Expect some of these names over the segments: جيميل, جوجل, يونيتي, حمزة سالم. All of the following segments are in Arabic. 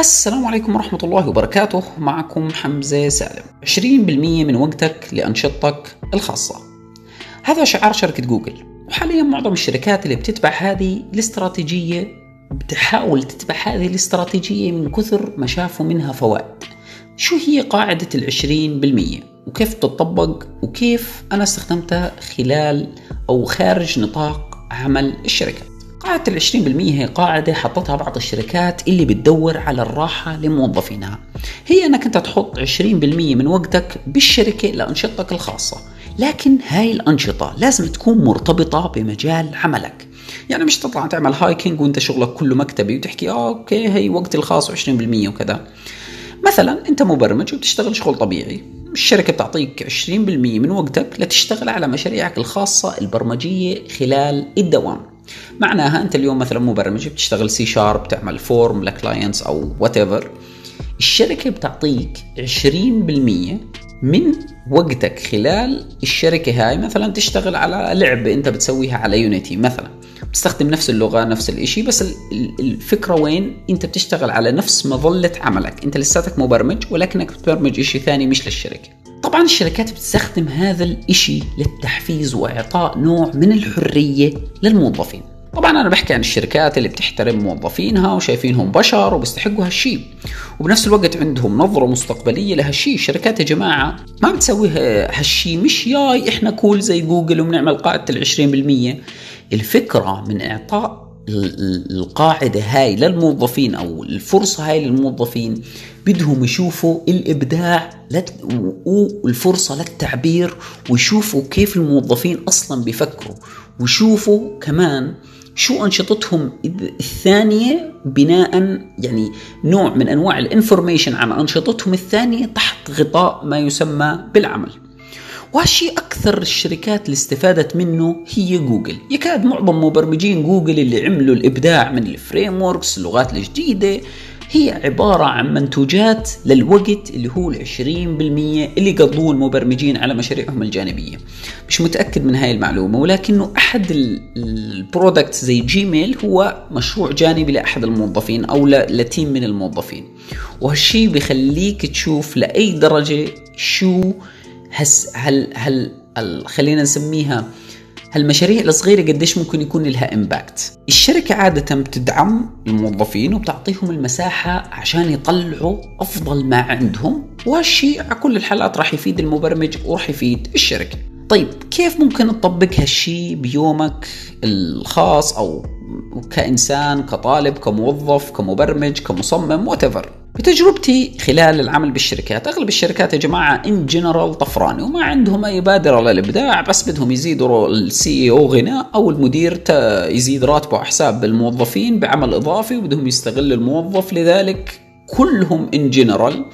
السلام عليكم ورحمة الله وبركاته. معكم حمزة سالم. 20% من وقتك لأنشطتك الخاصة، هذا شعار شركة جوجل، وحاليا معظم الشركات اللي بتتبع هذه الاستراتيجية بتحاول تتبع هذه الاستراتيجية من كثر ما شافوا منها فوائد. شو هي قاعدة 20% وكيف تتطبق وكيف أنا استخدمتها خلال أو خارج نطاق عمل الشركة؟ قاعدة 20% هي قاعدة حطتها بعض الشركات اللي بتدور على الراحة لموظفينها، هي أنك أنت تحط 20% من وقتك بالشركة لأنشطتك الخاصة، لكن هاي الأنشطة لازم تكون مرتبطة بمجال عملك. يعني مش تطلع تعمل هايكينج وانت شغلك كله مكتبي وتحكي اوكي هي وقتي الخاص 20% وكذا. مثلا انت مبرمج وبتشتغل شغل طبيعي، الشركة بتعطيك 20% من وقتك لتشتغل على مشاريعك الخاصة البرمجية خلال الدوام. معناها انت اليوم مثلا مبرمج بتشتغل C# بتعمل فورم لكلاينتس او whatever، الشركة بتعطيك 20% من وقتك خلال الشركة هاي، مثلا تشتغل على لعبة انت بتسويها على يونيتي، مثلا بتستخدم نفس اللغة نفس الاشي، بس الفكرة وين انت بتشتغل على نفس مظلة عملك، انت لساتك مبرمج ولكنك بتبرمج اشي ثاني مش للشركة. طبعا الشركات بتستخدم هذا الاشي للتحفيز واعطاء نوع من الحرية للموظفين. طبعا انا بحكي عن الشركات اللي بتحترم موظفينها وشايفينهم بشر وبيستحقوا هالشيء، وبنفس الوقت عندهم نظرة مستقبلية لهالشيء. شركات يا جماعة ما بتسوي هالشيء مش ياي احنا كول زي جوجل وبنعمل قاعدة 20%. الفكرة من اعطاء القاعدة هاي للموظفين او الفرصة هاي للموظفين، بدهم يشوفوا الابداع والفرصة للتعبير، ويشوفوا كيف الموظفين اصلا بيفكروا، ويشوفوا كمان شو أنشطتهم الثانية، بناء يعني نوع من أنواع الانفورميشن عن أنشطتهم الثانية تحت غطاء ما يسمى بالعمل. وهالشيء أكثر الشركات اللي استفادت منه هي جوجل. يكاد معظم مبرمجين جوجل اللي عملوا الإبداع من الفريموركس اللغات الجديدة هي عبارة عن منتوجات للوقت اللي هو 20% اللي قضوه المبرمجين على مشاريعهم الجانبية. مش متأكد من هاي المعلومة، ولكنه أحد البرودكت زي جيميل هو مشروع جانبي لأحد الموظفين أو لتيم من الموظفين، وهالشي بيخليك تشوف لأي درجة شو خلينا نسميها هالمشاريع الصغيرة قديش ممكن يكون لها امباكت. الشركة عادة بتدعم الموظفين وبتعطيهم المساحة عشان يطلعوا أفضل ما عندهم، وهالشيء على كل الحالات راح يفيد المبرمج وراح يفيد الشركة. طيب كيف ممكن تطبق هالشيء بيومك الخاص أو كإنسان، كطالب، كموظف، كمبرمج، كمصمم، whatever؟ بتجربتي خلال العمل بالشركات، أغلب الشركات يا جماعة إن جنرال طفراني وما عندهم أي بادرة للإبداع، بس بدهم يزيدوا الCEO غناء أو المدير يزيد راتبه حساب الموظفين بعمل إضافي، وبدهم يستغل الموظف لذلك. كلهم إن جنرال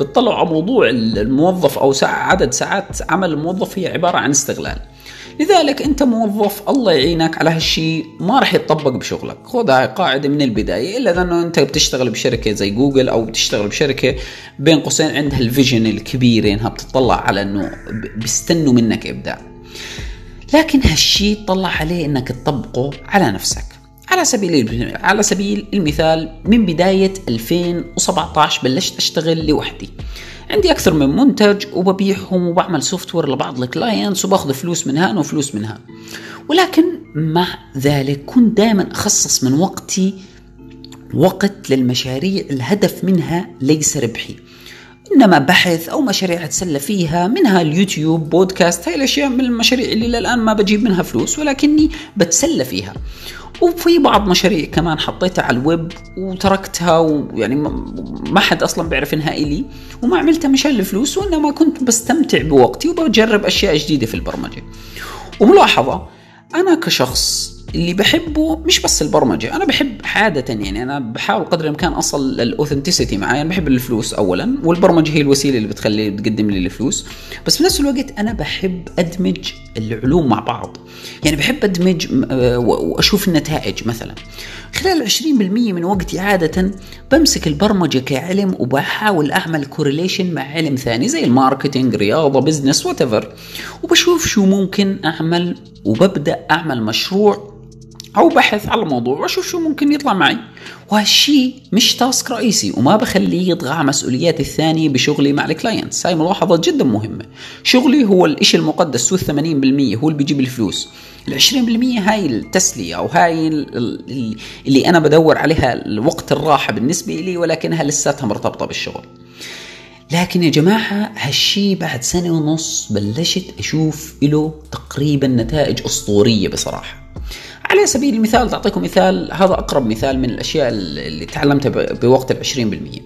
بتطلعوا على موضوع الموظف أو عدد ساعات عمل الموظف هي عبارة عن استغلال. لذلك أنت موظف الله يعينك على هالشيء ما رح يتطبق بشغلك، خدها قاعدة من البداية، إلا أنه أنت بتشتغل بشركة زي جوجل أو بتشتغل بشركة بين قوسين عندها الفيجن الكبيرة إنها بتطلع على أنه بيستنوا منك إبداع، لكن هالشيء تطلع عليه أنك تطبقه على نفسك. على سبيل المثال من بداية 2017 بلشت أشتغل لوحدي، عندي أكثر من منتج وببيعهم وبعمل سوفتوير لبعض الكلاينتس وباخذ فلوس من هان وفلوس من هان، ولكن مع ذلك كنت دائما أخصص من وقتي وقت للمشاريع الهدف منها ليس ربحي، إنما بحث أو مشاريع أتسلى فيها، منها اليوتيوب، بودكاست، هاي الأشياء من المشاريع اللي للآن ما بجيب منها فلوس ولكني بتسلى فيها. وفي بعض مشاريع كمان حطيتها على الويب وتركتها، ويعني ما حد أصلا بيعرف إنها إلي وما عملتها مشان الفلوس، وإنما كنت بستمتع بوقتي وبجرب أشياء جديدة في البرمجة. وملاحظة أنا كشخص اللي بحبه مش بس البرمجة، أنا بحب عادة، يعني أنا بحاول قدر الإمكان أصل للأوثنتيسيتي معايا، يعني بحب الفلوس أولا، والبرمجة هي الوسيلة اللي بتخلي تقدم لي الفلوس، بس في نفس الوقت أنا بحب أدمج العلوم مع بعض، يعني بحب أدمج وأشوف النتائج. مثلا خلال 20% من وقتي عادة بمسك البرمجة كعلم وبحاول أعمل كوريليشن مع علم ثاني زي الماركتينج، رياضة، بزنس، واتفر، وبشوف شو ممكن أعمل وببدأ أعمل مشروع او بحث على الموضوع واشوف شو ممكن يطلع معي، وهالشي مش تاسك رئيسي وما بخليه يطغى على مسؤولياتي الثانيه بشغلي مع الكلاينتس. هاي ملاحظه جدا مهمه. شغلي هو الشيء المقدس، هو 80% هو اللي بيجيب الفلوس، 20% هاي التسليه او هاي اللي انا بدور عليها الوقت الراحه بالنسبه لي، ولكنها لساتها مرتبطه بالشغل. لكن يا جماعة هالشي بعد سنة ونص بلشت أشوف له تقريبا نتائج أسطورية بصراحة. على سبيل المثال تعطيكم مثال، هذا أقرب مثال من الأشياء اللي تعلمتها بوقت 20%.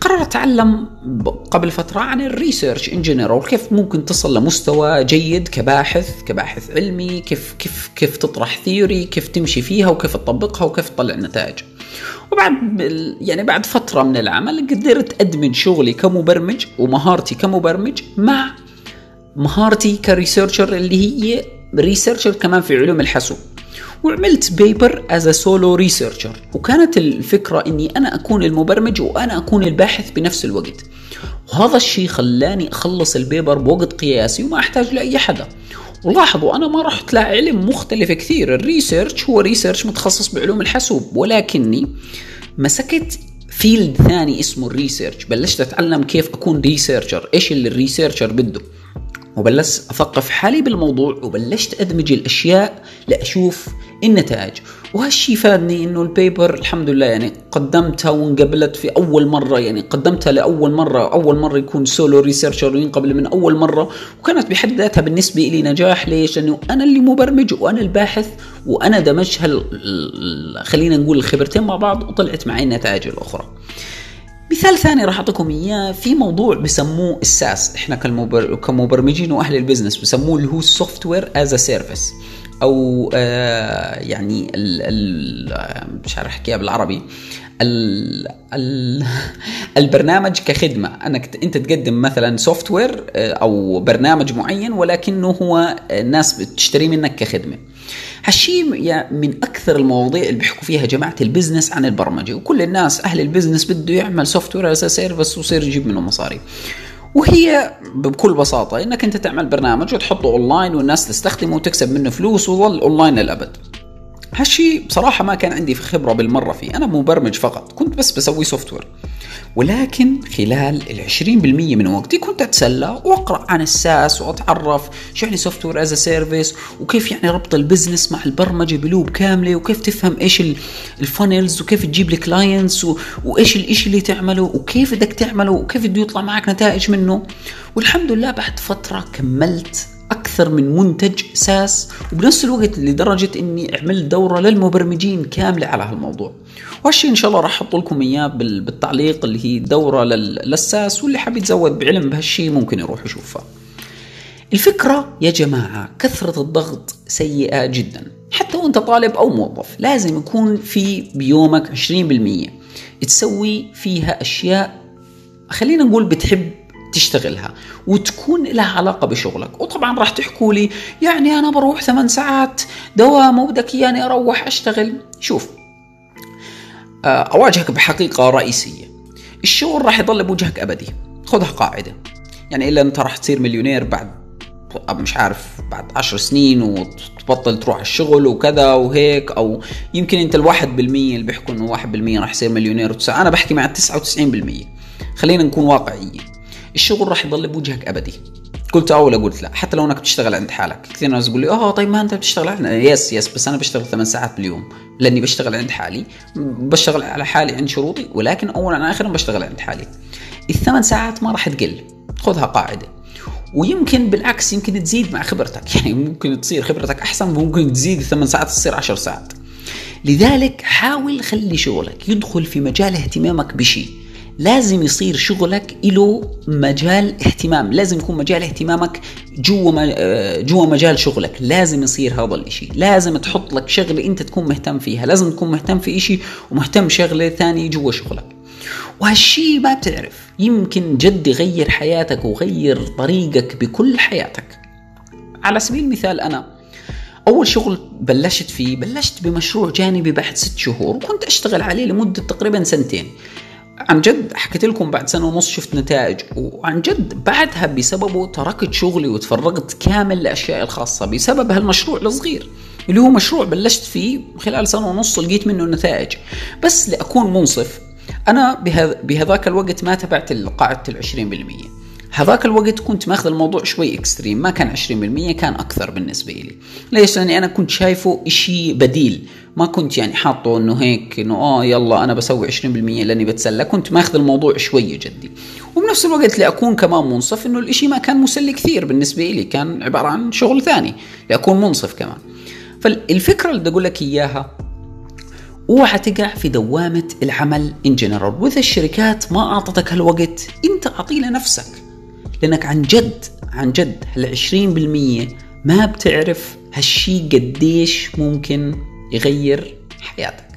قررت أتعلم قبل فترة عن الريسيرش انجينير، وكيف ممكن تصل لمستوى جيد كباحث علمي، كيف تطرح ثيوري، كيف تمشي فيها وكيف تطبقها وكيف تطلع نتائج. وبعد بعد فترة من العمل قدرت أدمج شغلي كمبرمج ومهارتي كمبرمج مع مهارتي كريسيرشر، اللي هي ريسيرشر كمان في علوم الحاسوب، وعملت بيبر as a solo researcher. وكانت الفكرة إني أنا أكون المبرمج وأنا أكون الباحث بنفس الوقت، وهذا الشيء خلاني أخلص البيبر بوقت قياسي وما أحتاج لأي حدا. ولاحظوا أنا ما رحت لعلم مختلف كثير، الريسيرش هو ريسيرش متخصص بعلوم الحاسوب، ولكني مسكت فيلد ثاني اسمه الريسيرش. بلشت أتعلم كيف أكون ريسيرشر، إيش اللي الريسيرشر بده، وبلشت أثقف حالي بالموضوع وبلشت أدمج الأشياء لأشوف النتائج. وهالشي فادني إنه البيبر الحمد لله قدمتها وانقبلت في أول مرة، قدمتها لأول مرة، أول مرة يكون سولو ريسيرشر وينقبل من أول مرة، وكانت بحد ذاتها بالنسبة لي نجاح. ليش؟ لأنه أنا اللي مبرمج وأنا الباحث وأنا دمجت خلينا نقول الخبرتين مع بعض، وطلعت معي النتائج الأخرى. مثال ثاني راح أعطيكم إياه في موضوع بسموه الساس، إحنا كمبرمجين وأهل البزنس بسموه اللي هو Software as a Service، أو مش عارف أحكيها بالعربي، البرنامج كخدمة. أنت تقدم مثلا سوفتوير أو برنامج معين، ولكنه هو الناس بتشتري منك كخدمة. هالشيء من أكثر المواضيع اللي بيحكوا فيها جماعة البزنس عن البرمجة، وكل الناس أهل البزنس بده يعمل سوفتوير أساس سيرفس وصير يجيب منه مصاري. وهي بكل بساطة إنك أنت تعمل برنامج وتحطه أونلاين والناس تستخدمه وتكسب منه فلوس وظل أونلاين للأبد. هالشي بصراحة ما كان عندي خبرة بالمرة فيه، أنا مبرمج فقط، كنت بس بسوي سوفتوير. ولكن خلال 20% من وقتي كنت أتسلى وأقرأ عن الساس وأتعرف شو يعني سوفتوير أز سيرفيس، وكيف ربط البزنس مع البرمجة بلوب كاملة، وكيف تفهم إيش الفانيلز، وكيف تجيب الكلاينتس، وإيش الإشي اللي تعمله، وكيف بدك تعمله، وكيف بده يطلع معك نتائج منه. والحمد لله بعد فترة كملت أكثر من منتج ساس، وبنفس الوقت لدرجة إني عملت دورة للمبرمجين كاملة على هالموضوع. وهالشي إن شاء الله راح أحط لكم إياه بالتعليق، اللي هي دورة للساس، واللي حاب يتزود بعلم بهالشي ممكن يروح يشوفها. الفكرة يا جماعة كثرة الضغط سيئة جدا، حتى وأنت طالب أو موظف لازم يكون في بيومك 20% تسوي فيها أشياء خلينا نقول بتحب تشتغلها وتكون لها علاقة بشغلك. وطبعا راح تحكوا لي أنا بروح 8 ساعات دوام وبدك إياني أروح أشتغل. شوف، أواجهك بحقيقة رئيسية، الشغل راح يضل بوجهك أبدي، خذها قاعدة. إلا أنت راح تصير مليونير بعد بعد 10 سنين وتبطل تروح الشغل وكذا وهيك، أو يمكن أنت 1% اللي بيحكوا إنه 1% راح يصير مليونير أنا بحكي مع 99%. خلينا نكون واقعيين، الشغل راح يضل بوجهك أبدي. قلت أولا قلت لا، حتى لو أنك بتشتغل عند حالك. كثير ناس يقول لي طيب ما أنت بتشتغل عند يس بس أنا بشتغل 8 ساعات باليوم لأني بشتغل عند حالي، بشتغل على حالي عند شروطي، ولكن أولا آخرا بشتغل عند حالي. ال8 ساعات ما راح تقل، خذها قاعدة، ويمكن بالعكس يمكن تزيد مع خبرتك، ممكن تصير خبرتك أحسن، وممكن تزيد 8 ساعات تصير 10 ساعات. لذلك حاول خلي شغلك يدخل في مجال اهتمامك بشيء، لازم يصير شغلك له مجال اهتمام، لازم يكون مجال اهتمامك جوا مجال شغلك، لازم يصير هذا الاشي. لازم تحط لك شغلة انت تكون مهتم فيها، لازم تكون مهتم في اشي ومهتم شغلة ثانية جوا شغلك. وهالشي ما بتعرف يمكن جد يغير حياتك وغير طريقك بكل حياتك. على سبيل المثال أنا أول شغل بلشت بمشروع جانبي بعد 6 شهور، وكنت أشتغل عليه لمدة تقريبا 2 سنين. عن جد حكيت لكم بعد سنة ونص شفت نتائج، وعن جد بعدها بسببه تركت شغلي وتفرغت كامل الأشياء الخاصة بسبب هالمشروع الصغير اللي هو مشروع بلشت فيه خلال سنة ونص لقيت منه نتائج. بس لأكون منصف، أنا بهذاك الوقت ما تبعت قاعدة 20%. هذاك الوقت كنت ماخذ الموضوع شوي اكستريم، ما كان 20%، كان اكثر بالنسبه لي. ليش؟ لاني انا كنت شايفه اشي بديل، ما كنت يعني حاطه انه هيك انه يلا انا بسوي 20% لاني بتسلى، كنت ماخذ الموضوع شوي جدي. وبنفس الوقت لاكون كمان منصف انه الاشي ما كان مسلي كثير بالنسبه لي، كان عباره عن شغل ثاني، لاكون منصف كمان. فالفكره اللي بدي اقول لك اياها، اوعى تقع في دوامه العمل ان جنرال. واذا الشركات ما اعطتك هالوقت، انت اعطيه لنفسك، لأنك عن جد هال20% ما بتعرف هالشي قديش ممكن يغير حياتك.